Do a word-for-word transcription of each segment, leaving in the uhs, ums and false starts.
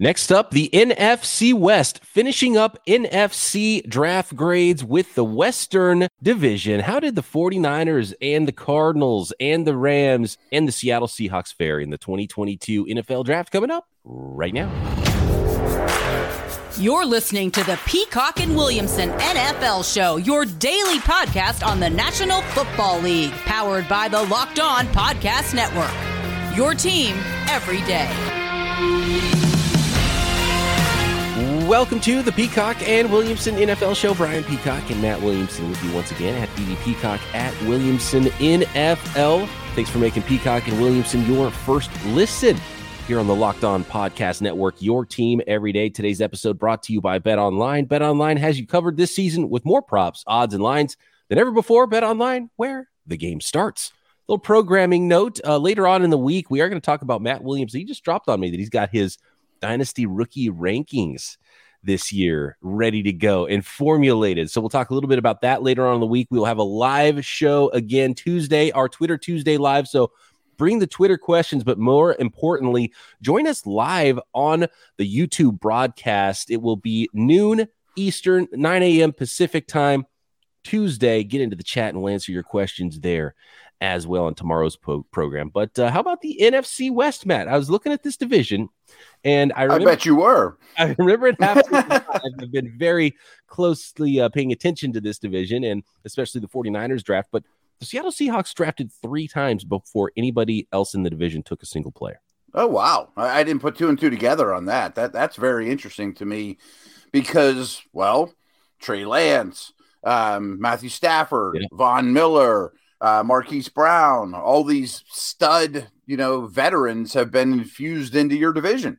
Next up, the N F C West, finishing up N F C draft grades with the Western Division. How did the 49ers and the Cardinals and the Rams and the Seattle Seahawks fare in the twenty twenty-two N F L Draft? Coming up right now. You're listening to the Peacock and Williamson N F L Show, your daily podcast on the National Football League, powered by the Locked On Podcast Network. Your team every day. Welcome to the Peacock and Williamson N F L Show. Brian Peacock and Matt Williamson with you once again at B D Peacock at Williamson N F L. Thanks for making Peacock and Williamson your first listen here on the Locked On Podcast Network, your team every day. Today's episode brought to you by Bet Online. Bet Online has you covered this season with more props, odds, and lines than ever before. Bet Online, where the game starts. A little programming note. Uh, later on in the week, we are going to talk about Matt Williamson. He just dropped on me that he's got his Dynasty rookie rankings this year ready to go and formulated. So we'll talk a little bit about that later on in the week. We will have a live show again Tuesday, our Twitter Tuesday live. So bring the Twitter questions, but more importantly, join us live on the YouTube broadcast. It will be noon Eastern, nine a.m. Pacific time Tuesday. Get into the chat and we'll answer your questions there as well on tomorrow's po- program. But uh, how about the N F C West, Matt? I was looking at this division, and I remember... I bet you were. I remember it happened. I've been very closely uh, paying attention to this division, and especially the 49ers draft, but the Seattle Seahawks drafted three times before anybody else in the division took a single player. Oh, wow. I, I didn't put two and two together on that. That That's very interesting to me because, well, Trey Lance, um, Matthew Stafford, yeah. Von Miller... Uh, Marquise Brown, all these stud, you know, veterans have been infused into your division.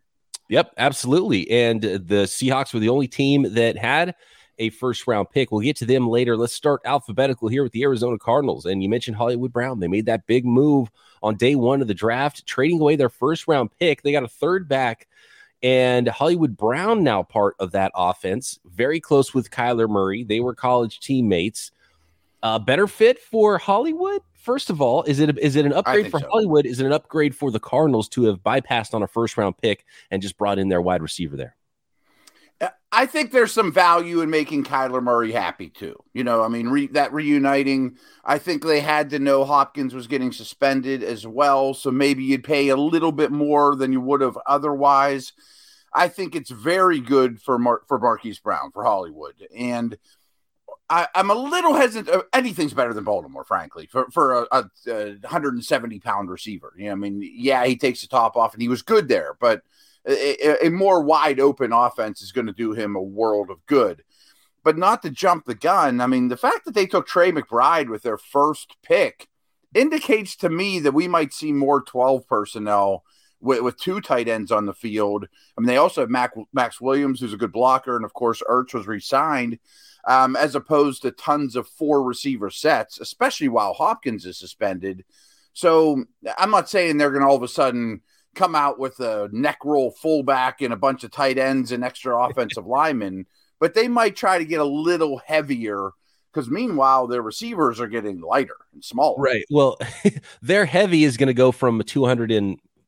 Yep, absolutely. And the Seahawks were the only team that had a first round pick. We'll get to them later. Let's start alphabetical here with the Arizona Cardinals. And you mentioned Hollywood Brown. They made that big move on day one of the draft, trading away their first round pick. They got a third back. And Hollywood Brown now part of that offense, very close with Kyler Murray. They were college teammates. Uh, better fit for Hollywood? First of all, is it is it an upgrade for so. Hollywood? Is it an upgrade for the Cardinals to have bypassed on a first-round pick and just brought in their wide receiver there? I think there's some value in making Kyler Murray happy, too. You know, I mean, re- that reuniting, I think they had to know Hopkins was getting suspended as well, so maybe you'd pay a little bit more than you would have otherwise. I think it's very good for Mar- for Marquise Brown, for Hollywood, and I, I'm a little hesitant. Anything's better than Baltimore, frankly, for, for a, a one hundred seventy pound receiver. You know, I mean, yeah, he takes the top off and he was good there, but a, a more wide open offense is going to do him a world of good. But not to jump the gun. I mean, the fact that they took Trey McBride with their first pick indicates to me that we might see more twelve personnel with, with two tight ends on the field. I mean, they also have Mac, Max Williams, who's a good blocker. And of course, Ertz was re-signed. Um, as opposed to tons of four receiver sets, especially while Hopkins is suspended. So I'm not saying they're going to all of a sudden come out with a neck roll fullback and a bunch of tight ends and extra offensive linemen, but they might try to get a little heavier because meanwhile, their receivers are getting lighter and smaller. Right. Well, their heavy is going to go from a two hundred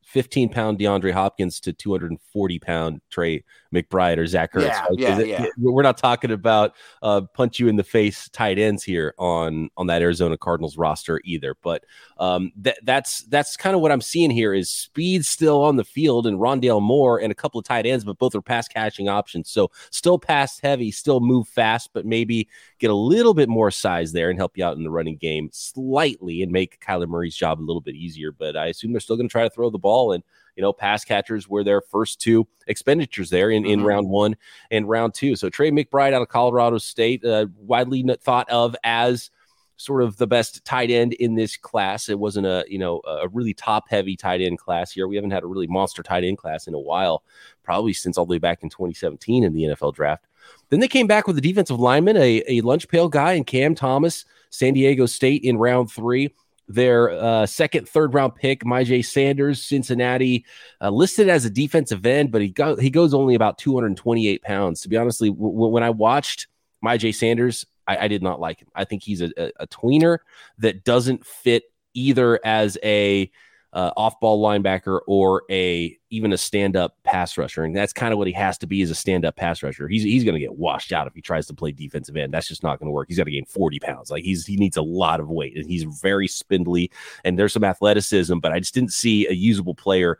fifteen pound DeAndre Hopkins to two hundred forty pound Trey McBride or Zach Ertz. Yeah, right? yeah, it, yeah. We're not talking about uh, punch you in the face tight ends here on on that Arizona Cardinals roster either. But um, th- that's that's kind of what I'm seeing here is speed still on the field and Rondale Moore and a couple of tight ends, but both are pass catching options. So still pass heavy, still move fast, but maybe get a little bit more size there and help you out in the running game slightly and make Kyler Murray's job a little bit easier. But I assume they're still going to try to throw the ball and, you know, pass catchers were their first two expenditures there in, in mm-hmm. round one and round two. So Trey McBride out of Colorado State, uh, widely thought of as sort of the best tight end in this class. It wasn't a, you know, a really top heavy tight end class here. We haven't had a really monster tight end class in a while, probably since all the way back in twenty seventeen in the N F L draft. Then they came back with a defensive lineman, a, a lunch pail guy and Cam Thomas, San Diego State in round three. Their uh, second, third round pick, MyJ Sanders, Cincinnati, uh, listed as a defensive end, but he go- he goes only about two hundred twenty-eight pounds. To be honestly, w- when I watched MyJ Sanders, I-, I did not like him. I think he's a, a-, a tweener that doesn't fit either as a uh, off-ball linebacker or a even a stand-up pass rusher. And that's kind of what he has to be, is a stand-up pass rusher. He's he's going to get washed out if he tries to play defensive end. That's just not going to work. He's got to gain forty pounds. Like he's he needs a lot of weight, and he's very spindly, and there's some athleticism, but I just didn't see a usable player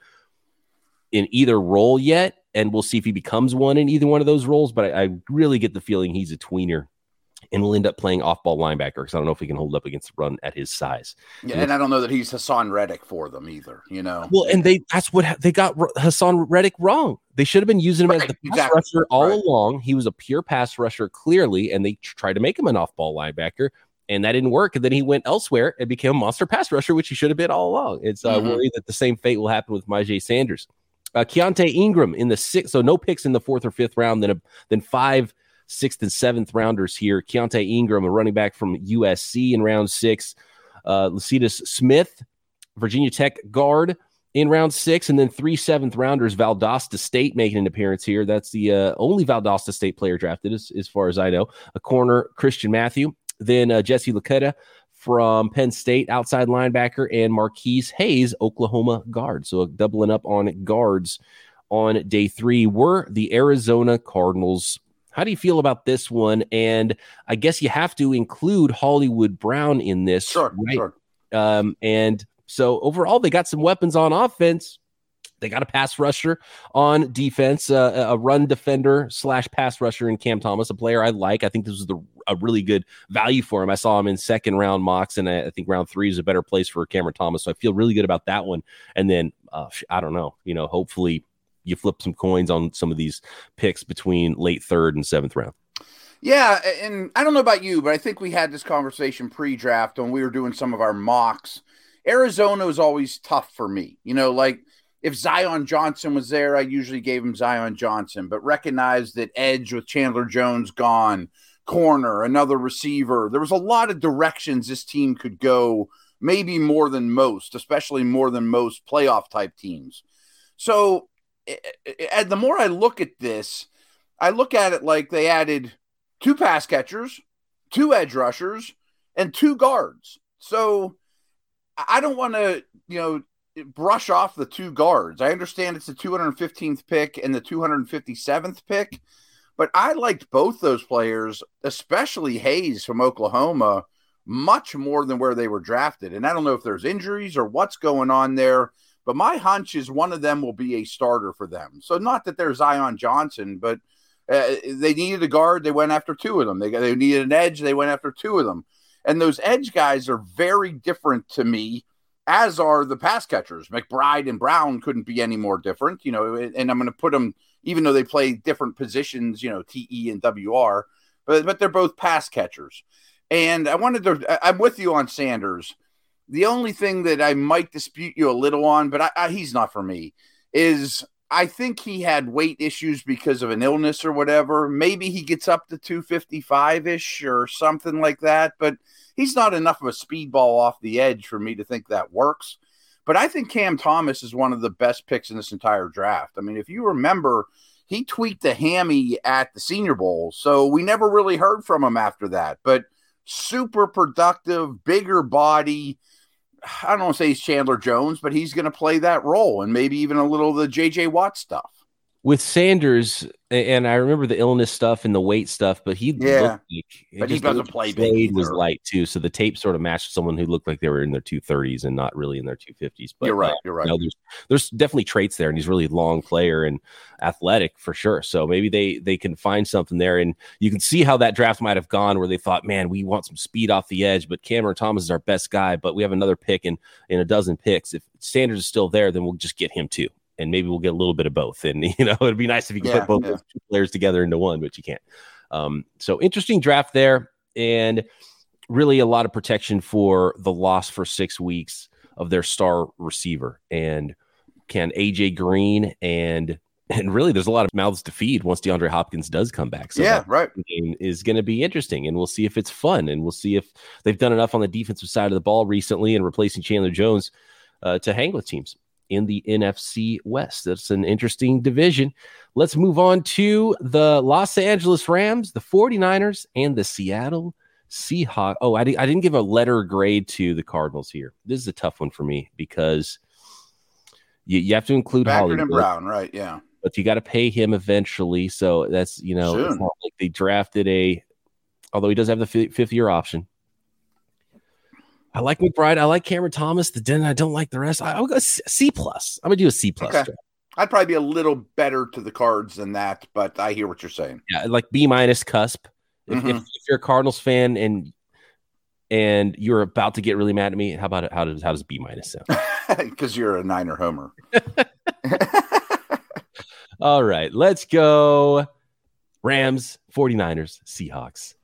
in either role yet. And we'll see if he becomes one in either one of those roles. But I, I really get the feeling he's a tweener and will end up playing off-ball linebacker, because I don't know if he can hold up against the run at his size. Yeah, and I don't know that he's Haason Reddick for them either, you know? Well, and they that's what they got Haason Reddick wrong. They should have been using him right, as the pass exactly. rusher all right. along. He was a pure pass rusher, clearly, and they tried to make him an off-ball linebacker, and that didn't work. And then he went elsewhere and became a monster pass rusher, which he should have been all along. It's uh, mm-hmm. worried that the same fate will happen with MyJ Sanders. Uh, Keontae Ingram in the sixth, so no picks in the fourth or fifth round, then, a, then five sixth and seventh rounders here. Keontae Ingram, a running back from U S C in round six. Uh, Lassidus Smith, Virginia Tech guard in round six. And then three seventh rounders, Valdosta State making an appearance here. That's the uh, only Valdosta State player drafted, as, as far as I know. A corner, Christian Matthew. Then uh, Jesse Luketa from Penn State, outside linebacker, and Marquise Hayes, Oklahoma guard. So doubling up on guards on day three were the Arizona Cardinals. How do you feel about this one? And I guess you have to include Hollywood Brown in this. Sure, right? sure. Um, and so overall, they got some weapons on offense. They got a pass rusher on defense, uh, a run defender slash pass rusher in Cam Thomas, a player I like. I think this was the, a really good value for him. I saw him in second round mocks, and I, I think round three is a better place for Cameron Thomas. So I feel really good about that one. And then, uh, I don't know, you know, hopefully you flip some coins on some of these picks between late third and seventh round. Yeah, and I don't know about you, but I think we had this conversation pre-draft when we were doing some of our mocks. Arizona was always tough for me. You know, like, if Zion Johnson was there, I usually gave him Zion Johnson, but recognized that edge with Chandler Jones gone, corner, another receiver. There was a lot of directions this team could go, maybe more than most, especially more than most playoff-type teams. So, and the more I look at this, I look at it like they added two pass catchers, two edge rushers, and two guards. So, I don't want to, you know, brush off the two guards. I understand it's the two hundred fifteenth pick and the two hundred fifty-seventh pick, but I liked both those players, especially Hayes from Oklahoma, much more than where they were drafted. And I don't know if there's injuries or what's going on there, but my hunch is one of them will be a starter for them. So not that they're Zion Johnson, but uh, they needed a guard. They went after two of them. They, they needed an edge. They went after two of them. And those edge guys are very different to me, as are the pass catchers. McBride and Brown couldn't be any more different, you know, and I'm going to put them, even though they play different positions, you know, T E and W R, but, but they're both pass catchers. And I wanted to, I'm with you on Sanders. The only thing that I might dispute you a little on, but I, I, he's not for me, is I think he had weight issues because of an illness or whatever. Maybe he gets up to two fifty-five-ish or something like that, but he's not enough of a speedball off the edge for me to think that works. But I think Cam Thomas is one of the best picks in this entire draft. I mean, if you remember, he tweaked a hammy at the Senior Bowl, so we never really heard from him after that. But super productive, bigger body. I don't want to say he's Chandler Jones, but he's going to play that role and maybe even a little of the J J Watt stuff. With Sanders, and I remember the illness stuff and the weight stuff, but he yeah. looked like but he doesn't play big. Was light too, so the tape sort of matched someone who looked like they were in their two thirties and not really in their two fifties. But you're right, uh, you're right. You know, there's, there's definitely traits there, and he's really a long player and athletic for sure. So maybe they they can find something there, and you can see how that draft might have gone, where they thought, man, we want some speed off the edge, but Cameron Thomas is our best guy, but we have another pick and in a dozen picks. If Sanders is still there, then we'll just get him too. And maybe we'll get a little bit of both. And, you know, it'd be nice if you could yeah, put both yeah. those two players together into one, but you can't. Um, so interesting draft there, and really a lot of protection for the loss for six weeks of their star receiver. And can A J Green and, and really there's a lot of mouths to feed once DeAndre Hopkins does come back. So yeah, right. Game is going to be interesting, and we'll see if it's fun, and we'll see if they've done enough on the defensive side of the ball recently and replacing Chandler Jones uh, to hang with teams in the N F C West. That's an interesting division. Let's move on to the Los Angeles Rams, the forty-niners, and the Seattle Seahawks. Oh, I, di- I didn't give a letter grade to the Cardinals here. This is a tough one for me because You, you have to include Hollywood and Brown, right? Yeah, but you got to pay him eventually. So that's, you know, it's not like they drafted a. Although he does have the f- fifth year option. I like McBride. I like Cameron Thomas. The Den. I don't like the rest. I, I'll go C plus. I'm gonna do a C plus. Okay. Draft. I'd probably be a little better to the Cards than that, but I hear what you're saying. Yeah, like B minus cusp. If, mm-hmm. if, if you're a Cardinals fan and and you're about to get really mad at me, how about how does how does B minus sound? Because you're a Niner homer. All right, let's go. Rams, 49ers, Seahawks.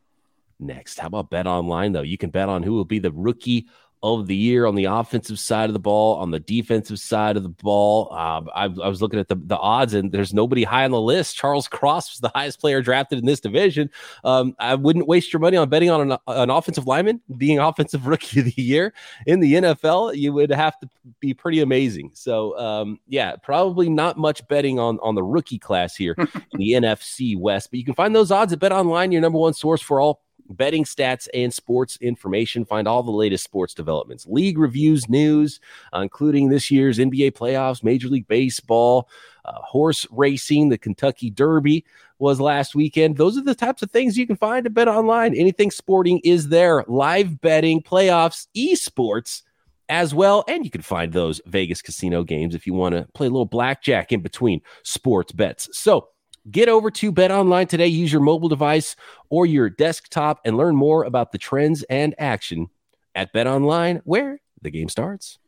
Next, how about Bet Online, though? You can bet on who will be the rookie of the year on the offensive side of the ball, on the defensive side of the ball. Um, I, I was looking at the, the odds, and there's nobody high on the list. Charles Cross was the highest player drafted in this division. Um, I wouldn't waste your money on betting on an, an offensive lineman being offensive rookie of the year in the N F L. You would have to be pretty amazing. So, um, yeah, probably not much betting on, on the rookie class here in the N F C West. But you can find those odds at Bet Online, your number one source for all betting stats and sports information. Find all the latest sports developments, league reviews, news, uh, including this year's N B A playoffs, Major League Baseball, uh, horse racing. The Kentucky Derby was last weekend. Those are the types of things you can find at Bet Online. Anything sporting is there. Live betting, playoffs, esports as well. And you can find those Vegas casino games if you want to play a little blackjack in between sports bets. So get over to Bet Online today. Use your mobile device or your desktop and learn more about the trends and action at Bet Online, where the game starts.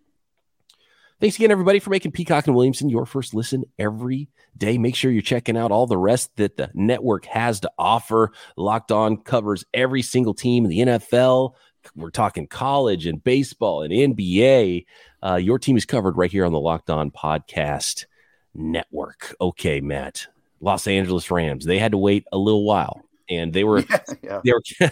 Thanks again, everybody, for making Peacock and Williamson your first listen every day. Make sure you're checking out all the rest that the network has to offer. Locked On covers every single team in the N F L. We're talking college and baseball and N B A. Uh, your team is covered right here on the Locked On Podcast Network. Okay, Matt. Los Angeles Rams. They had to wait a little while, and they were yeah, yeah. they were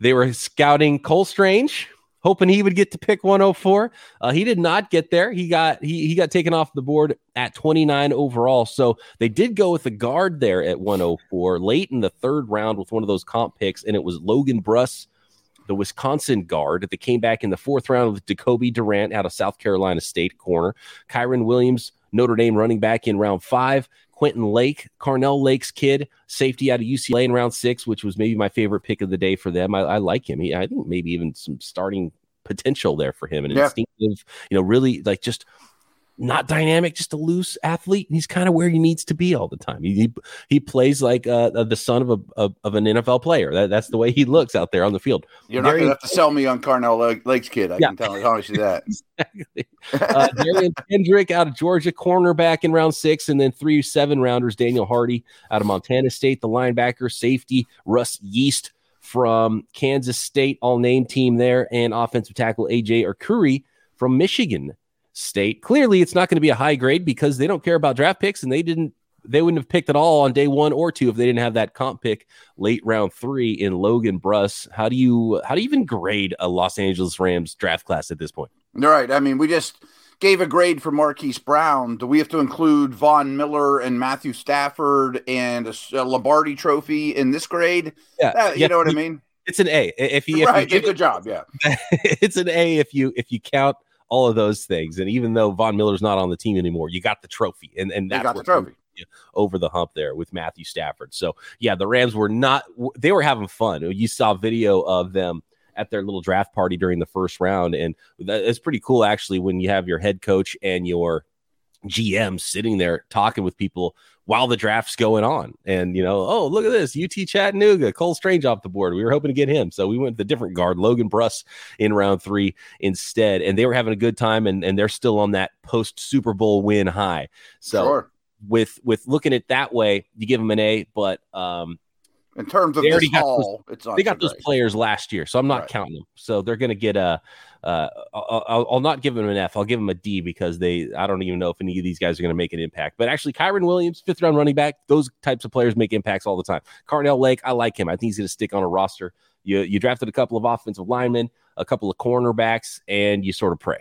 they were scouting Cole Strange, hoping he would get to pick one oh four. Uh, he did not get there. He got he he got taken off the board at twenty-nine overall. So they did go with the guard there at one oh four late in the third round with one of those comp picks, and it was Logan Bruss, the Wisconsin guard that came back in the fourth round with Jacoby Durant out of South Carolina State, corner. Kyron Williams, Notre Dame running back, in round five. Keontae Lake, Carnell Lake's kid, safety out of U C L A in round six, which was maybe my favorite pick of the day for them. I, I like him. He, I think maybe even some starting potential there for him. And yeah. instinctive, you know, really like just not dynamic, just a loose athlete. And he's kind of where he needs to be all the time. He he, he plays like uh, the son of a of, of an N F L player. That, that's the way he looks out there on the field. You're Darian, not going to have to sell me on Carnell Lake's kid. I yeah. can tell you that. Exactly. Uh, Darian Kendrick out of Georgia, cornerback in round six. And then three seven-rounders, Daniel Hardy out of Montana State, the linebacker, safety, Russ Yeast from Kansas State, all-name team there, and offensive tackle A J Arcuri from Michigan State. Clearly it's not going to be a high grade because they don't care about draft picks, and they didn't they wouldn't have picked at all on day one or two if they didn't have that comp pick late round three in Logan Bruss. How do you how do you even grade a Los Angeles Rams draft class at this point? All right. I mean, we just gave a grade for Marquise Brown. Do we have to include Von Miller and Matthew Stafford and a, a Lombardi trophy in this grade? Yeah. That, you yeah. know what I mean? It's an A. If you, if right. you good it, job. Yeah. It's an A if you if you count all of those things. And even though Von Miller's not on the team anymore, you got the trophy. And, and that's the trophy over the hump there with Matthew Stafford. So, yeah, the Rams were not – they were having fun. You saw video of them at their little draft party during the first round. And it's pretty cool, actually, when you have your head coach and your G M sitting there talking with people while the draft's going on. And, you know, oh, look at this, U T Chattanooga, Cole Strange off the board. We were hoping to get him. So we went with a different guard, Logan Bruss, in round three instead. And they were having a good time, and, and they're still on that post-Super Bowl win high. So sure. with with looking at that way, you give them an A, but um, in terms of this haul, those, it's not they got those great. players last year, so I'm not right. counting them. So they're going to get a uh, – I'll, I'll not give them an F. I'll give them a D because they – I don't even know if any of these guys are going to make an impact. But actually, Kyron Williams, fifth-round running back, those types of players make impacts all the time. Carnell Lake, I like him. I think he's going to stick on a roster. You you drafted a couple of offensive linemen, a couple of cornerbacks, and you sort of pray.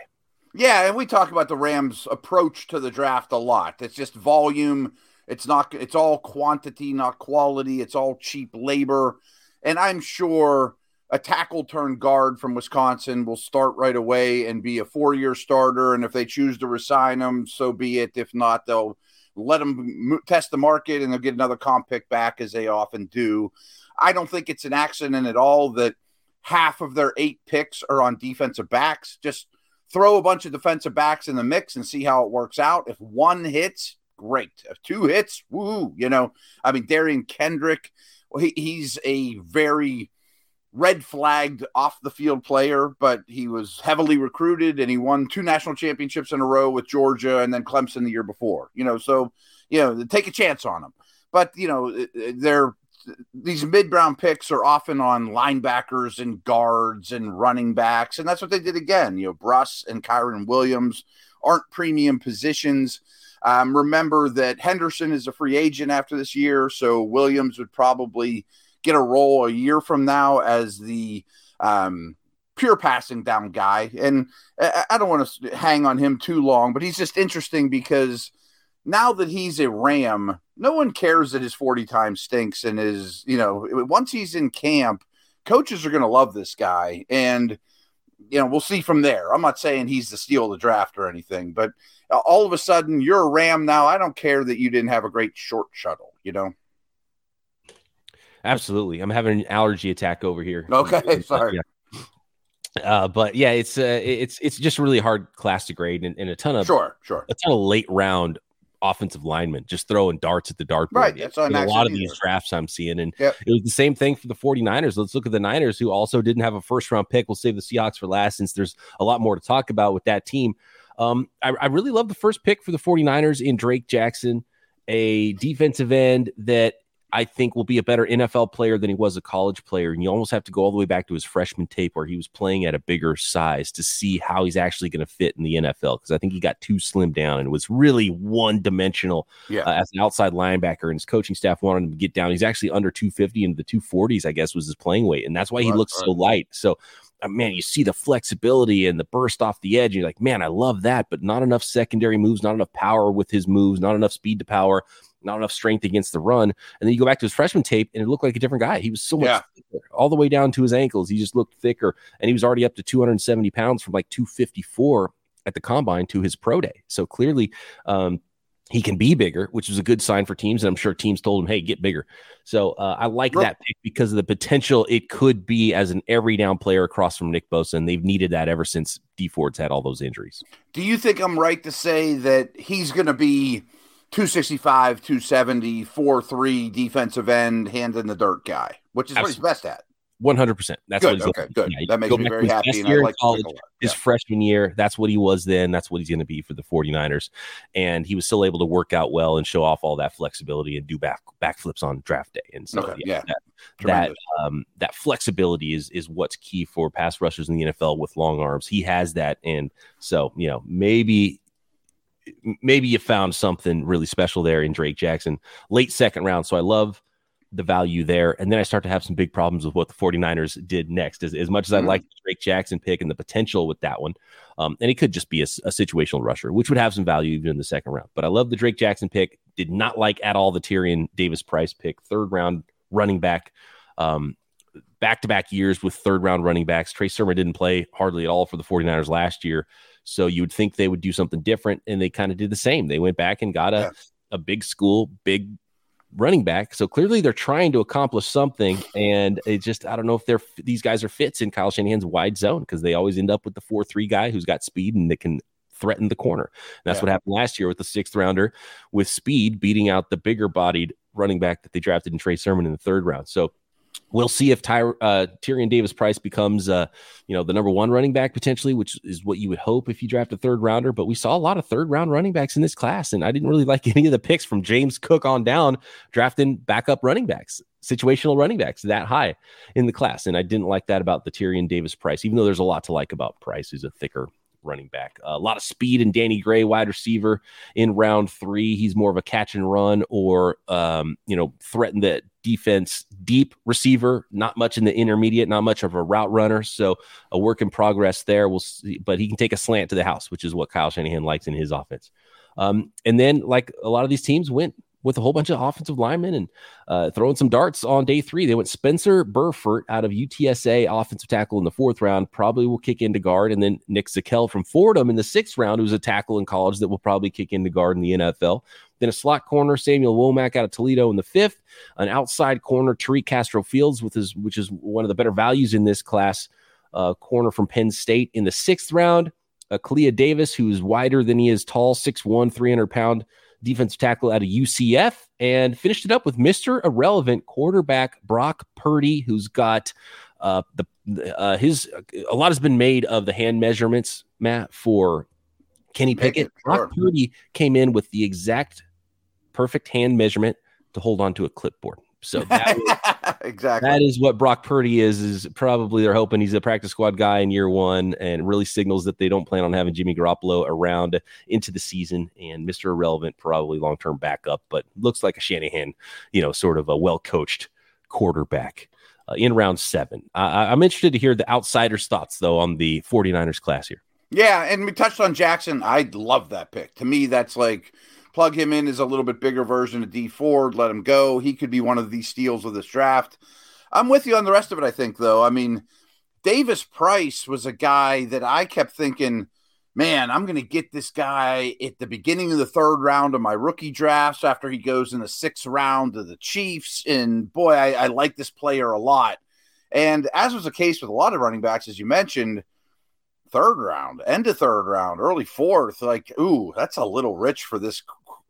Yeah, and we talk about the Rams' approach to the draft a lot. It's just volume – It's not. It's all quantity, not quality. It's all cheap labor, and I'm sure a tackle turned guard from Wisconsin will start right away and be a four-year starter. And if they choose to resign him, so be it. If not, they'll let him test the market and they'll get another comp pick back, as they often do. I don't think it's an accident at all that half of their eight picks are on defensive backs. Just throw a bunch of defensive backs in the mix and see how it works out. If one hits, great. If two hits, woo, you know. I mean, Darian Kendrick, he, he's a very red flagged off the field player, but he was heavily recruited and he won two national championships in a row with Georgia and then Clemson the year before, you know, so, you know, take a chance on him. But, you know, they're, these mid-round picks are often on linebackers and guards and running backs. And that's what they did again. You know, Bruss and Kyron Williams aren't premium positions. Um, remember that Henderson is a free agent after this year. So Williams would probably get a role a year from now as the um, pure passing down guy. And I, I don't want to hang on him too long, but he's just interesting because now that he's a Ram, no one cares that his forty time stinks and is, you know, once he's in camp, coaches are going to love this guy. And, you know, we'll see from there. I'm not saying he's the steal of the draft or anything, but all of a sudden you're a Ram now. I don't care that you didn't have a great short shuttle, you know? Absolutely. I'm having an allergy attack over here. Okay. Sorry. Yeah. Uh, but yeah, it's uh, it's it's just really hard class to grade and, and a ton of sure, sure. a ton of late round offensive linemen just throwing darts at the dartboard. Right, that's a lot of either. These drafts I'm seeing. And yep. It was the same thing for the 49ers. Let's look at the Niners, who also didn't have a first round pick. We'll save the Seahawks for last, since there's a lot more to talk about with that team. Um, I, I really love the first pick for the 49ers in Drake Jackson, a defensive end that I think will be a better N F L player than he was a college player. And you almost have to go all the way back to his freshman tape where he was playing at a bigger size to see how he's actually going to fit in the N F L. Cause I think he got too slimmed down and was really one dimensional yeah. uh, as an outside linebacker, and his coaching staff wanted him to get down. He's actually under two fifty into the two forties, I guess was his playing weight. And that's why he right, looks right. so light. So uh, man, you see the flexibility and the burst off the edge. And you're like, man, I love that, but not enough secondary moves, not enough power with his moves, not enough speed to power, not enough strength against the run. And then you go back to his freshman tape and it looked like a different guy. He was so much yeah. thicker, all the way down to his ankles. He just looked thicker, and he was already up to two hundred seventy pounds from like two fifty-four at the combine to his pro day. So clearly um, he can be bigger, which is a good sign for teams. And I'm sure teams told him, hey, get bigger. So uh, I like right. that pick because of the potential it could be as an every down player across from Nick Bosa. And they've needed that ever since D Ford's had all those injuries. Do you think I'm right to say that he's going to be two sixty-five, two seventy, four three defensive end, hand in the dirt guy, which is Absolutely. What he's best at? one hundred percent. That's good. What he's okay, like. Good. Yeah, that makes me very happy. And I like college, his yeah. freshman year, that's what he was then. That's what he's going to be for the 49ers. And he was still able to work out well and show off all that flexibility and do back backflips on draft day. And so okay, yeah, yeah. that that, um, that flexibility is is what's key for pass rushers in the N F L with long arms. He has that. And so, you know, maybe – Maybe you found something really special there in Drake Jackson, late second round. So I love the value there. And then I start to have some big problems with what the 49ers did next. As, as much as mm-hmm. I like the Drake Jackson pick and the potential with that one, um, and it could just be a, a situational rusher, which would have some value even in the second round. But I love the Drake Jackson pick. Did not like at all the Tyrion Davis-Price pick, third round running back. Um, back-to-back years with third-round running backs. Trey Sermon didn't play hardly at all for the 49ers last year, so you would think they would do something different, and they kind of did the same. They went back and got a, yeah. a big school, big running back, so clearly they're trying to accomplish something, and it just, I don't know if they're these guys are fits in Kyle Shanahan's wide zone, because they always end up with the four three guy who's got speed and that can threaten the corner. And that's yeah. what happened last year with the sixth-rounder with speed beating out the bigger-bodied running back that they drafted in Trey Sermon in the third round. So we'll see if Ty, uh, Tyrion Davis-Price becomes, uh, you know, the number one running back potentially, which is what you would hope if you draft a third rounder. But we saw a lot of third round running backs in this class, and I didn't really like any of the picks from James Cook on down, drafting backup running backs, situational running backs that high in the class. And I didn't like that about the Tyrion Davis-Price, even though there's a lot to like about Price, who's a thicker running back. Uh, a lot of speed in Danny Gray, wide receiver in round three. He's more of a catch and run or, um, you know, threaten the defense deep receiver, not much in the intermediate, not much of a route runner. So a work in progress there. We'll see, but he can take a slant to the house, which is what Kyle Shanahan likes in his offense. Um, and then like a lot of these teams went with a whole bunch of offensive linemen and uh, throwing some darts on day three. They went Spencer Burford out of U T S A, offensive tackle in the fourth round, probably will kick into guard. And then Nick Zakel from Fordham in the sixth round, who's a tackle in college that will probably kick into guard in the N F L. Then a slot corner, Samuel Womack out of Toledo in the fifth. An outside corner, Tariq Castro-Fields, with his, which is one of the better values in this class, uh, corner from Penn State in the sixth round. Uh, Kalia Davis, who's wider than he is tall, six foot one, three hundred pound defensive tackle out of U C F. And finished it up with Mister Irrelevant quarterback Brock Purdy, who's got uh, the uh, his a lot has been made of the hand measurements, Matt, for Kenny Pickett. Pickett sure. Brock Purdy came in with the exact perfect hand measurement to hold onto a clipboard. So that is, exactly. That is what Brock Purdy is, is probably they're hoping he's a practice squad guy in year one, and really signals that they don't plan on having Jimmy Garoppolo around into the season, and Mister Irrelevant probably long-term backup, but looks like a Shanahan, you know, sort of a well-coached quarterback uh, in round seven. Uh, I'm interested to hear the outsiders' thoughts, though, on the 49ers class here. Yeah, and we touched on Jackson. I love that pick. To me, that's like – plug him in as a little bit bigger version of D Ford. Let him go. He could be one of these steals of this draft. I'm with you on the rest of it, I think, though. I mean, Davis-Price was a guy that I kept thinking, man, I'm going to get this guy at the beginning of the third round of my rookie drafts after he goes in the sixth round to the Chiefs. And, boy, I, I like this player a lot. And as was the case with a lot of running backs, as you mentioned, third round, end of third round, early fourth, like, ooh, that's a little rich for this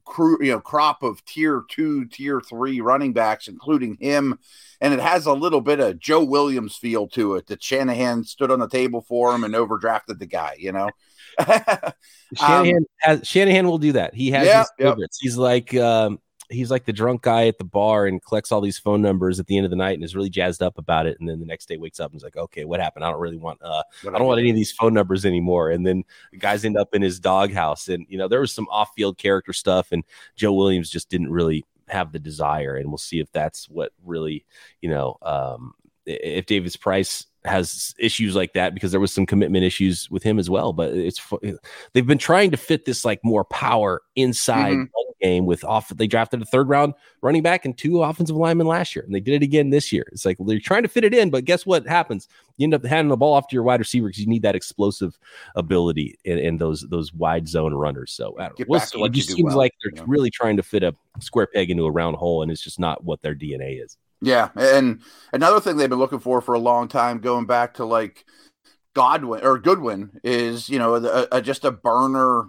crew, you know, crop of tier two, tier three running backs, including him. And it has a little bit of Joe Williams feel to it, that Shanahan stood on the table for him and overdrafted the guy, you know. Shanahan, um, has, Shanahan will do that. He has yeah, his favorites. Yep. He's like, um, he's like the drunk guy at the bar and collects all these phone numbers at the end of the night and is really jazzed up about it. And then the next day wakes up and is like, okay, what happened? I don't really want, uh, I don't want any of these phone numbers anymore. And then guys end up in his doghouse. And, you know, there was some off field character stuff, and Joe Williams just didn't really have the desire. And we'll see if that's what really, you know, um, if Davis-Price has issues like that, because there was some commitment issues with him as well. But it's, they've been trying to fit this like more power inside mm-hmm. game with off. They drafted a third round running back and two offensive linemen last year, and they did it again this year. It's like, well, they're trying to fit it in, but guess what happens? You end up handing the ball off to your wide receiver because you need that explosive ability and, and those those wide zone runners. So I don't know. We'll see. It just seems well, like they're you know? really trying to fit a square peg into a round hole, and it's just not what their D N A is. Yeah, and another thing they've been looking for for a long time, going back to like Godwin or Goodwin, is, you know, a, a, just a burner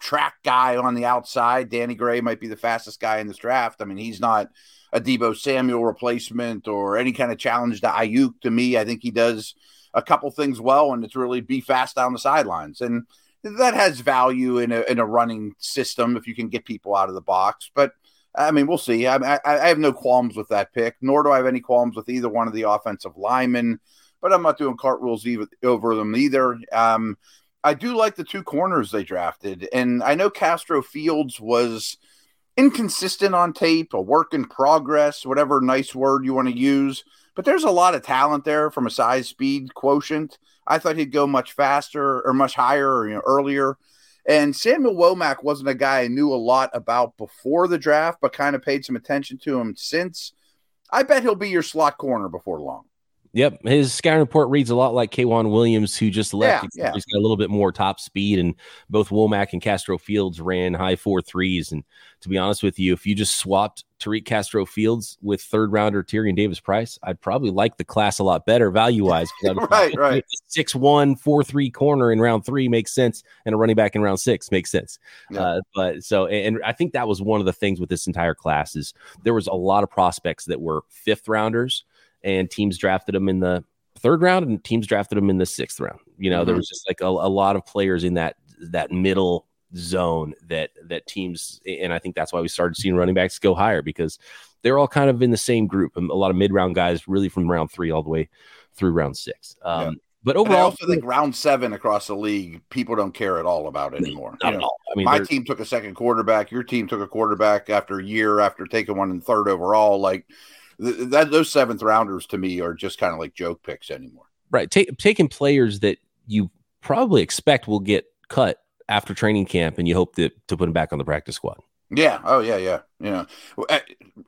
track guy on the outside. Danny Gray might be the fastest guy in this draft. I mean, he's not a Debo Samuel replacement or any kind of challenge to Ayuk to me. I think he does a couple things well, and it's really be fast down the sidelines. And that has value in a, in a running system if you can get people out of the box. But I mean, we'll see. I, I, I have no qualms with that pick, nor do I have any qualms with either one of the offensive linemen, but I'm not doing cartwheels even, over them either. Um, I do like the two corners they drafted, and I know Castro-Fields was inconsistent on tape, a work in progress, whatever nice word you want to use, but there's a lot of talent there from a size-speed quotient. I thought he'd go much faster or much higher or you know, earlier. And Samuel Womack wasn't a guy I knew a lot about before the draft, but kind of paid some attention to him since. I bet he'll be your slot corner before long. Yep. His scouting report reads a lot like Kyron Williams, who just left. Yeah, yeah. He's got a little bit more top speed, and both Womack and Castro-Fields ran high four threes. And to be honest with you, if you just swapped Tariq Castro-Fields with third rounder Tyrion Davis-Price, I'd probably like the class a lot better value wise. right, right. six one, four three corner in round three makes sense, and a running back in round six makes sense. Yeah. Uh, but so, and I think that was one of the things with this entire class is there was a lot of prospects that were fifth rounders, and teams drafted them in the third round, and teams drafted them in the sixth round. You know, mm-hmm. there was just like a, a lot of players in that that middle zone that that teams, and I think that's why we started seeing running backs go higher, because they're all kind of in the same group. And a lot of mid-round guys, really from round three all the way through round six. Um, yeah. But overall, and I also think round seven across the league, people don't care at all about anymore. Not you know, at all. I mean, my team took a second quarterback. Your team took a quarterback after a year after taking one in third overall. Like. That those seventh rounders to me are just kind of like joke picks anymore. Right. Take, taking players that you probably expect will get cut after training camp, and you hope that to put them back on the practice squad. Yeah. Oh, yeah, yeah. You know, uh,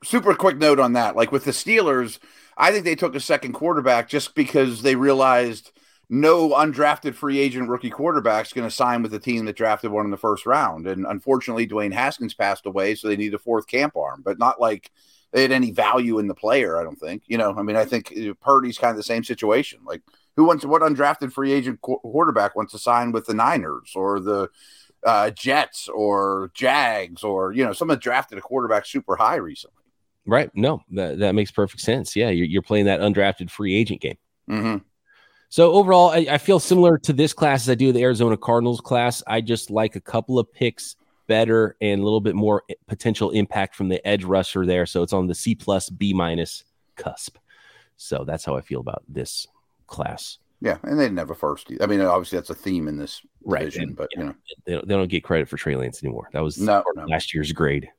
super quick note on that. Like with the Steelers, I think they took a second quarterback just because they realized no undrafted free agent rookie quarterback is going to sign with the team that drafted one in the first round. And unfortunately, Dwayne Haskins passed away, so they need a fourth camp arm, but not like they had any value in the player, I don't think. You know, I mean, I think Purdy's kind of the same situation. Like, who wants what undrafted free agent qu- quarterback wants to sign with the Niners or the uh, Jets or Jags or, you know, someone drafted a quarterback super high recently? Right. No, that, that makes perfect sense. Yeah, you're, you're playing that undrafted free agent game. Mm-hmm. So overall, I, I feel similar to this class as I do the Arizona Cardinals class. I just like a couple of picks better and a little bit more potential impact from the edge rusher there. So it's on the C plus B minus cusp. So that's how I feel about this class. Yeah. And they didn't have a first. I mean, obviously that's a theme in this division, right. And, but yeah, you know, they don't, they don't get credit for Trey Lance anymore. That was no, no. last year's grade.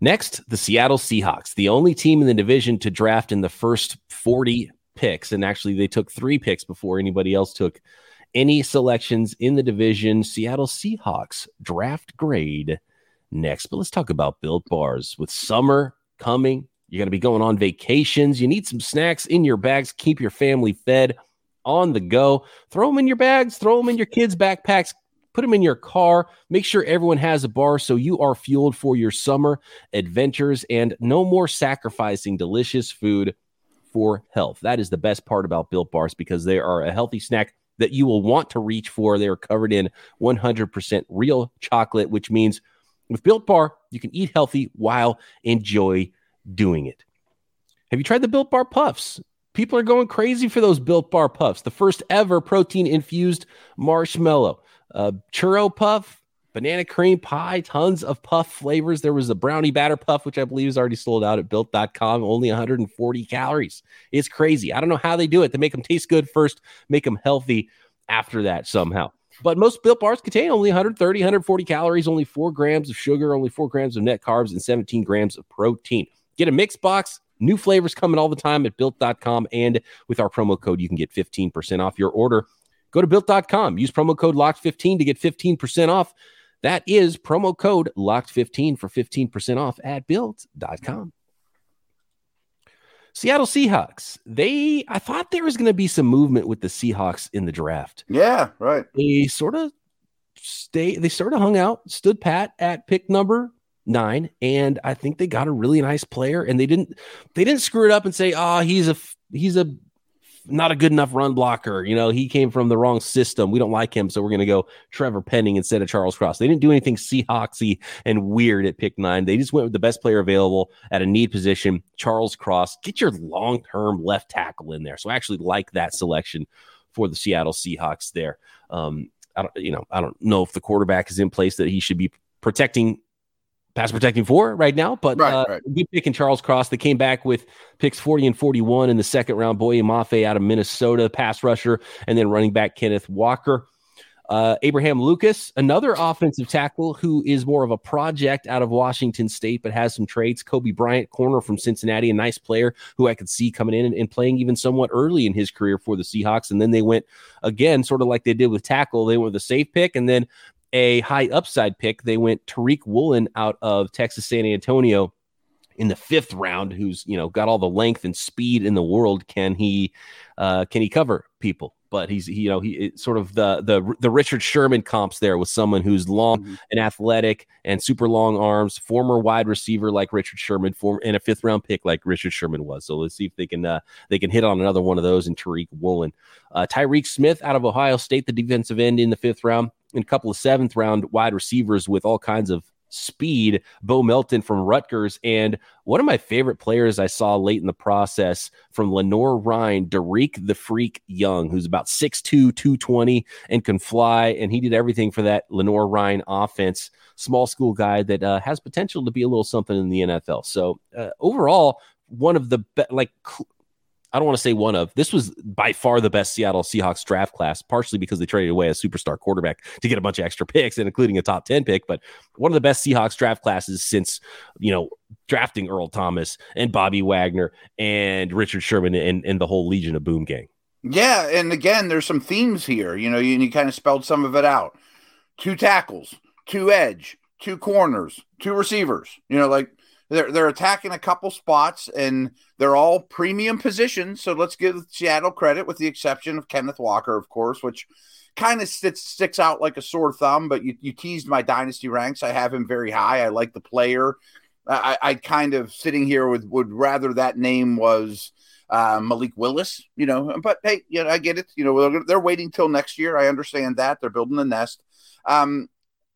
Next, the Seattle Seahawks, the only team in the division to draft in the first forty picks. And actually they took three picks before anybody else took any selections in the division. Seattle Seahawks draft grade next. But let's talk about Built Bars. With summer coming, you're going to be going on vacations. You need some snacks in your bags. Keep your family fed on the go. Throw them in your bags. Throw them in your kids' backpacks. Put them in your car. Make sure everyone has a bar so you are fueled for your summer adventures and no more sacrificing delicious food for health. That is the best part about Built Bars, because they are a healthy snack that you will want to reach for. They are covered in one hundred percent real chocolate, which means with Built Bar, you can eat healthy while enjoy doing it. Have you tried the Built Bar Puffs? People are going crazy for those Built Bar Puffs. The first ever protein-infused marshmallow, uh, churro puff, banana cream pie, tons of puff flavors. There was a brownie batter puff, which I believe is already sold out at built dot com, only one hundred forty calories. It's crazy. I don't know how they do it. They make them taste good first, make them healthy after that somehow. But most Built Bars contain only one hundred thirty, one hundred forty calories, only four grams of sugar, only four grams of net carbs, and seventeen grams of protein. Get a mix box. New flavors coming all the time at built dot com. And with our promo code, you can get fifteen percent off your order. Go to built dot com. Use promo code locked fifteen to get fifteen percent off. That is promo code locked fifteen for fifteen percent off at built dot com. Seattle Seahawks. They, I thought there was going to be some movement with the Seahawks in the draft. Yeah, right. They sort of stay, they sort of hung out, stood pat at pick number nine, and I think they got a really nice player, and they didn't, they didn't screw it up and say, oh, he's a, he's a, not a good enough run blocker. You know, he came from the wrong system. We don't like him, so we're going to go Trevor Penning instead of Charles Cross. They didn't do anything Seahawksy and weird at pick nine. They just went with the best player available at a need position, Charles Cross. Get your long-term left tackle in there. So I actually like that selection for the Seattle Seahawks there. Um, I don't, you know, I don't know if the quarterback is in place that he should be protecting, pass protecting for right now, but right, uh, right. we picking Charles Cross. They came back with picks forty and forty-one in the second round. Boye Mafe out of Minnesota, pass rusher, and then running back Kenneth Walker. Uh, Abraham Lucas, another offensive tackle who is more of a project out of Washington State, but has some traits. Kobe Bryant, corner from Cincinnati, a nice player who I could see coming in and, and playing even somewhat early in his career for the Seahawks. And then they went again, sort of like they did with tackle. They went with a safe pick, and then a high upside pick. They went Tariq Woolen out of Texas San Antonio in the fifth round, who's, you know, got all the length and speed in the world. Can he, uh, can he cover people? But he's, you know, he sort of the, the, the Richard Sherman comps there with someone who's long mm-hmm. and athletic and super long arms, former wide receiver like Richard Sherman, form and a fifth round pick like Richard Sherman was. So let's see if they can, uh, they can hit on another one of those. And Tariq Woolen, uh, Tyreek Smith out of Ohio State, the defensive end in the fifth round, and a couple of seventh round wide receivers with all kinds of speed, Bo Melton from Rutgers, and one of my favorite players I saw late in the process from Lenore Ryan, Derek the Freak Young, who's about six two, two twenty and can fly, and he did everything for that Lenore Ryan offense. Small school guy that uh, has potential to be a little something in the N F L. So uh, overall, one of the be- like cl- I don't want to say one of. This was by far the best Seattle Seahawks draft class, partially because they traded away a superstar quarterback to get a bunch of extra picks, and including a top ten pick. But one of the best Seahawks draft classes since, you know, drafting Earl Thomas and Bobby Wagner and Richard Sherman and, and the whole Legion of Boom gang. Yeah, and again, there's some themes here. You know, you, you kind of spelled some of it out. Two tackles, two edge, two corners, two receivers. You know, like they're they're attacking a couple spots, and they're all premium positions. So let's give Seattle credit, with the exception of Kenneth Walker, of course, which kind of sits, sticks out like a sore thumb. But you, you teased my dynasty ranks. I have him very high. I like the player. I, I kind of sitting here with would rather that name was uh, Malik Willis, you know. But hey, you know, I get it. You know, they're, they're waiting till next year. I understand that they're building the nest. Um,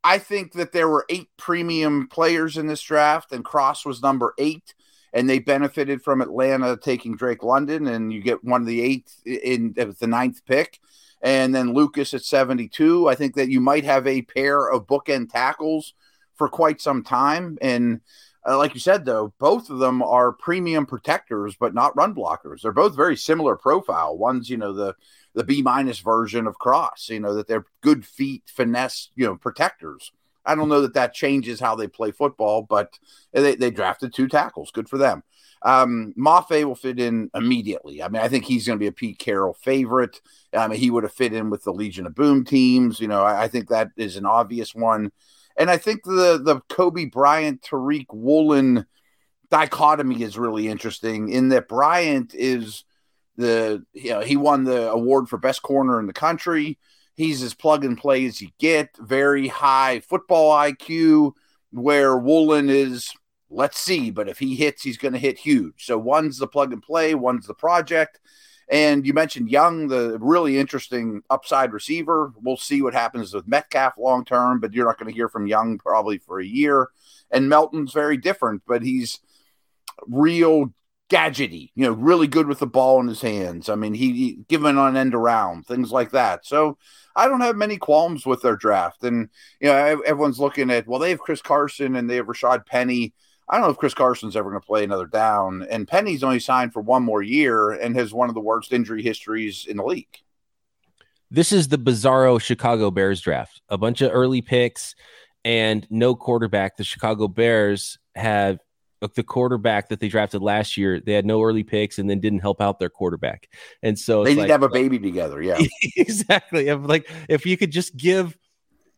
I think that there were eight premium players in this draft, and Cross was number eight, and they benefited from Atlanta taking Drake London, and you get one of the eight in, in the ninth pick. And then Lucas at seventy-two. I think that you might have a pair of bookend tackles for quite some time. And uh, like you said, though, both of them are premium protectors, but not run blockers. They're both very similar profile. One's, you know, the the B-minus version of Cross, you know, that they're good feet, finesse, you know, protectors. I don't know that that changes how they play football, but they, they drafted two tackles. Good for them. Um, Mafe will fit in immediately. I mean, I think he's going to be a Pete Carroll favorite. I mean, he would have fit in with the Legion of Boom teams. You know, I, I think that is an obvious one. And I think the, the Kobe Bryant, Tariq Woolen dichotomy is really interesting, in that Bryant is the, you know, he won the award for best corner in the country. He's as plug and play as you get, very high football I Q, where Woolen is, let's see, but if he hits, he's going to hit huge. So one's the plug and play, one's the project. And you mentioned Young, the really interesting upside receiver. We'll see what happens with Metcalf long term, but you're not going to hear from Young probably for a year. And Melton's very different, but he's real gadgety, you know, really good with the ball in his hands. I mean, he, he given on end around, things like that. So I don't have many qualms with their draft. And, you know, everyone's looking at, well, they have Chris Carson and they have Rashad Penny. I don't know if Chris Carson's ever going to play another down, and Penny's only signed for one more year and has one of the worst injury histories in the league. This is the bizarro Chicago Bears draft, a bunch of early picks and no quarterback. The Chicago Bears have the quarterback that they drafted last year. They had no early picks and then didn't help out their quarterback. And so they need like, to have a baby like, together. Yeah, exactly. I'm like, if you could just give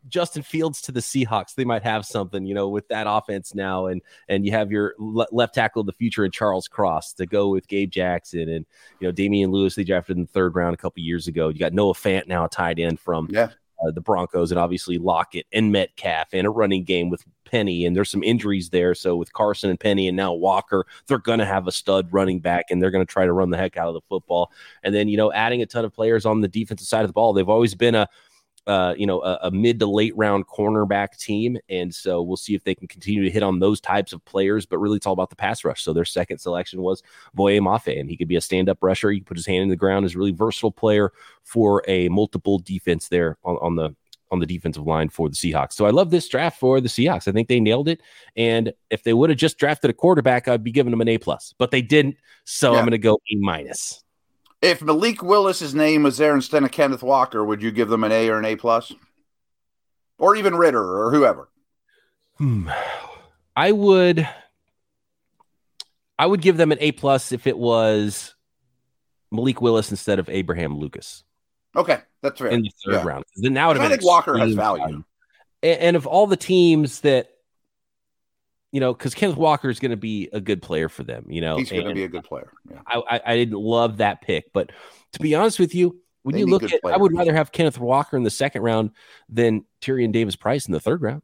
Justin Fields to the Seahawks, they might have something, you know, with that offense now. And, and you have your le- left tackle of the future in Charles Cross to go with Gabe Jackson and, you know, Damian Lewis, they drafted in the third round a couple years ago. You got Noah Fant now tied in from yeah. uh, the Broncos, and obviously Lockett and Metcalf and a running game with Penny. And there's some injuries there. So with Carson and Penny and now Walker, they're going to have a stud running back, and they're going to try to run the heck out of the football. And then, you know, adding a ton of players on the defensive side of the ball. They've always been a, Uh, you know, a, a mid to late round cornerback team. And so we'll see if they can continue to hit on those types of players, but really it's all about the pass rush. So their second selection was Boye Mafe, and he could be a stand-up rusher. He can put his hand in the ground, is a really versatile player for a multiple defense there on, on the, on the defensive line for the Seahawks. So I love this draft for the Seahawks. I think they nailed it. And if they would have just drafted a quarterback, I'd be giving them an A plus, but they didn't. So yeah. I'm going to go A minus. If Malik Willis's name was there instead of Kenneth Walker, would you give them an A or an A plus, or even Ritter or whoever? Hmm. I would. I would give them an A plus if it was Malik Willis instead of Abraham Lucas. Okay, that's fair. In the third yeah. round, then now I think Walker has value. Value. And, and of all the teams that, you know, because Kenneth Walker is going to be a good player for them. You know, he's going to be a good player. Yeah. I, I I didn't love that pick, but to be honest with you, when they you look at, players. I would rather have Kenneth Walker in the second round than Tyrion Davis-Price in the third round.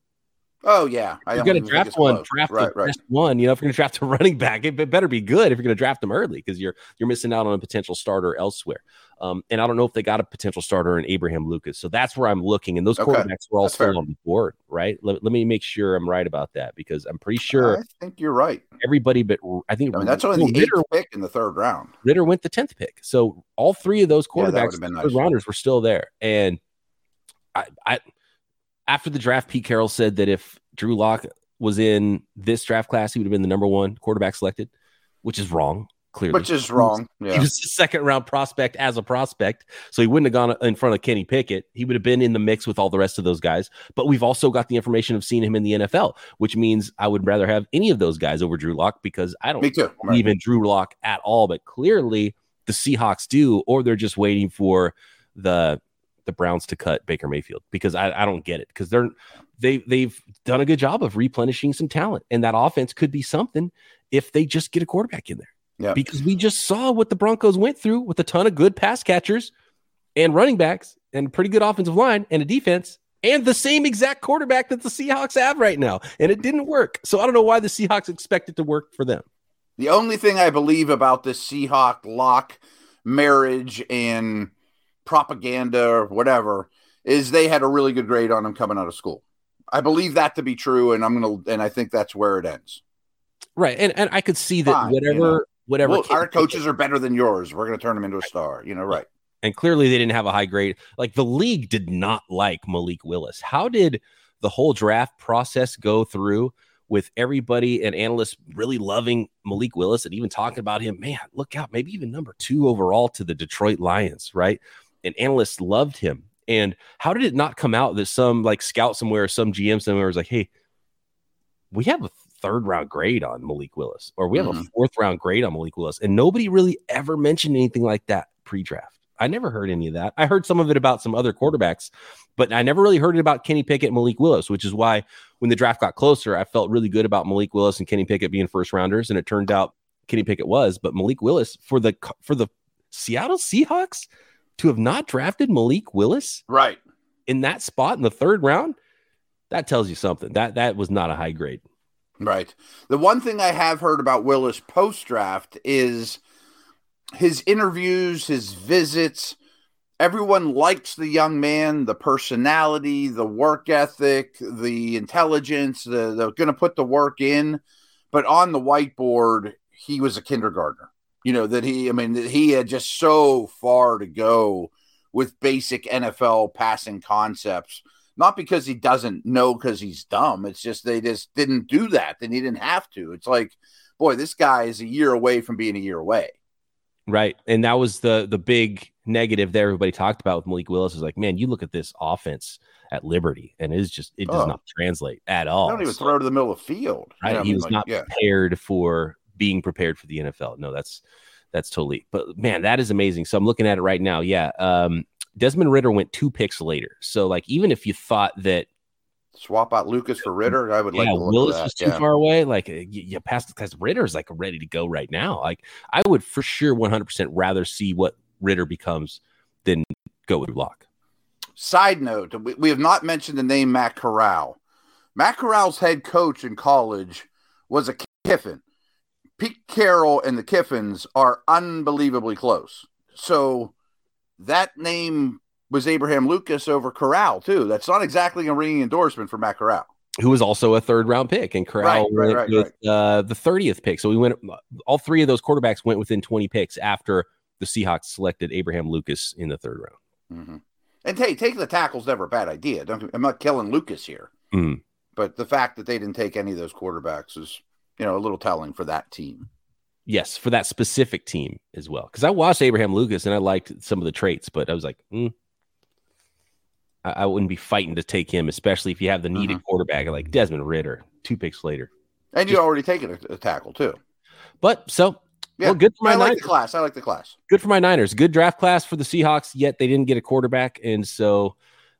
Oh yeah, if you're going to draft one, close. draft right, the right. best one. You know, if you're going to draft a running back, it better be good. If you're going to draft them early, because you're you're missing out on a potential starter elsewhere. Um, and I don't know if they got a potential starter in Abraham Lucas. So that's where I'm looking. And those okay. quarterbacks were all that's still fair. on the board, right? Let, let me make sure I'm right about that, because I'm pretty sure. I think you're right. Everybody, but I think I mean, that's only the eighth pick in the third round. Ritter went the tenth pick. So all three of those quarterbacks, yeah, nice. rounders were still there. And I, I, after the draft, Pete Carroll said that if Drew Lock was in this draft class, he would have been the number one quarterback selected, which is wrong. Clearly. Which is wrong. Yeah. He was a second round prospect as a prospect, so he wouldn't have gone in front of Kenny Pickett. He would have been in the mix with all the rest of those guys. But we've also got the information of seeing him in the N F L, which means I would rather have any of those guys over Drew Lock, because I don't believe right. in Drew Lock at all. But clearly the Seahawks do, or they're just waiting for the the Browns to cut Baker Mayfield, because I, I don't get it, because they're they they've done a good job of replenishing some talent, and that offense could be something if they just get a quarterback in there. Yeah. Because we just saw what the Broncos went through with a ton of good pass catchers and running backs and a pretty good offensive line and a defense and the same exact quarterback that the Seahawks have right now. And it didn't work. So I don't know why the Seahawks expect it to work for them. The only thing I believe about this Seahawk lock marriage and propaganda or whatever is they had a really good grade on him coming out of school. I believe that to be true. And I'm going to, and I think that's where it ends. Right. And and I could see that. Fine, whatever, you know, whatever well, our coaches are better than yours. We're going to turn him into a star, you know? Right. And clearly they didn't have a high grade. Like, the league did not like Malik Willis. How did the whole draft process go through with everybody and analysts really loving Malik Willis and even talking about him? Man, look out, maybe even number two overall to the Detroit Lions, right? And analysts loved him. And how did it not come out that some like scout somewhere, or some G M somewhere was like, hey, we have a third round grade on Malik Willis, or we have mm-hmm. a fourth round grade on Malik Willis. And nobody really ever mentioned anything like that pre-draft. I never heard any of that. I heard some of it about some other quarterbacks, but I never really heard it about Kenny Pickett and Malik Willis, which is why when the draft got closer, I felt really good about Malik Willis and Kenny Pickett being first rounders. And it turned out Kenny Pickett was, but Malik Willis, for the, for the Seattle Seahawks to have not drafted Malik Willis right in that spot in the third round, that tells you something. That, that was not a high grade. Right. The one thing I have heard about Willis post-draft is his interviews, his visits. Everyone likes the young man, the personality, the work ethic, the intelligence, the, they're going to put the work in. But on the whiteboard, he was a kindergartner. You know, that he, I mean, that he had just so far to go with basic N F L passing concepts. Not because he doesn't know, because he's dumb. It's just they just didn't do that. Then he didn't have to. It's like, boy, this guy is a year away from being a year away. Right. And that was the the big negative that everybody talked about with Malik Willis is like, man, you look at this offense at Liberty, and it is just, it does oh. not translate at all. I don't even so, throw to the middle of the field. Right. You know, he I mean, was like, not yeah. prepared for being prepared for the N F L. No, that's that's totally. But man, that is amazing. So I'm looking at it right now. Yeah. Um, Desmond Ritter went two picks later. So, like, even if you thought that swap out Lucas for Ritter, I would yeah, like to look Willis at that. was too yeah. far away. Like, you, you passed because Ritter is like ready to go right now. Like, I would for sure one hundred percent rather see what Ritter becomes than go with Locke. Side note, we, we have not mentioned the name Matt Corral. Matt Corral's head coach in college was a Kiffin. Pete Carroll and the Kiffins are unbelievably close. So, that name was Abraham Lucas over Corral, too. That's not exactly a ringing endorsement for Matt Corral, who was also a third-round pick, and Corral right, went right, right, with right. Uh, the thirtieth pick. So we went all three of those quarterbacks went within twenty picks after the Seahawks selected Abraham Lucas in the third round. Mm-hmm. And hey, taking the tackle's never a bad idea. Don't, I'm not killing Lucas here, mm-hmm. but the fact that they didn't take any of those quarterbacks is, you know, a little telling for that team. Yes, for that specific team as well. Because I watched Abraham Lucas and I liked some of the traits, but I was like, mm, I, I wouldn't be fighting to take him, especially if you have the needed uh-huh. quarterback like Desmond Ritter two picks later. And you're already taking a, a tackle too. But so, yeah. well, good for my I like Niners. the class. I like the class. Good for my Niners. Good draft class for the Seahawks, yet they didn't get a quarterback. And so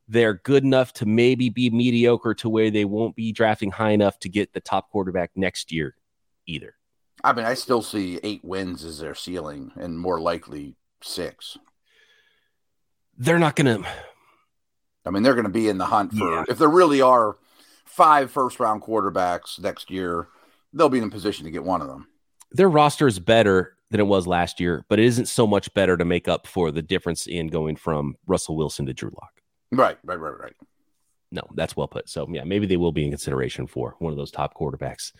they're good enough to maybe be mediocre to where they won't be drafting high enough to get the top quarterback next year either. I mean, I still see eight wins as their ceiling and more likely six. They're not going to. I mean, they're going to be in the hunt for yeah. if there really are five first round quarterbacks next year, they'll be in a position to get one of them. Their roster is better than it was last year, but it isn't so much better to make up for the difference in going from Russell Wilson to Drew Lock. Right, right, right, right. No, that's well put. So, yeah, maybe they will be in consideration for one of those top quarterbacks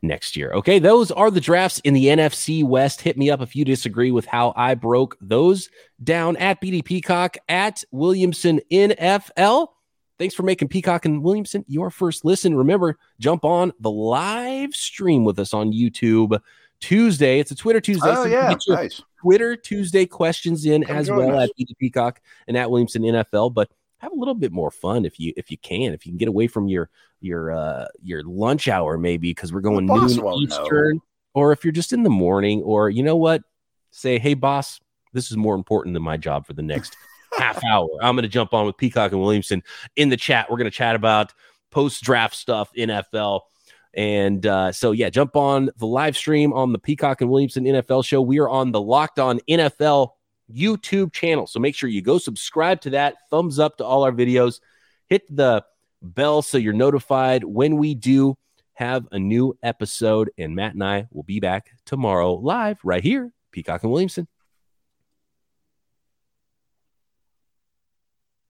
next year. Okay, those are the drafts in the N F C West. Hit me up if you disagree with how I broke those down at B D Peacock, at Williamson N F L. Thanks for making Peacock and Williamson your first listen. Remember, jump on the live stream with us on YouTube Tuesday. It's a Twitter Tuesday. Oh, so yeah, get your nice. Twitter Tuesday questions in Come as well us. At B D Peacock and at Williamson N F L, but have a little bit more fun if you if you can if you can get away from your your uh, your lunch hour maybe because we're going noon Eastern, or if you're just in the morning, or you know what, say hey boss, this is more important than my job for the next half hour. I'm going to jump on with Peacock and Williamson in the chat. We're going to chat about post-draft stuff, N F L. And uh, so, yeah, jump on the live stream on the Peacock and Williamson N F L show. We are on the Locked On N F L YouTube channel. So make sure you go subscribe to that. Thumbs up to all our videos. Hit the bell so you're notified when we do have a new episode. And Matt and I will be back tomorrow live right here, Peacock and Williamson.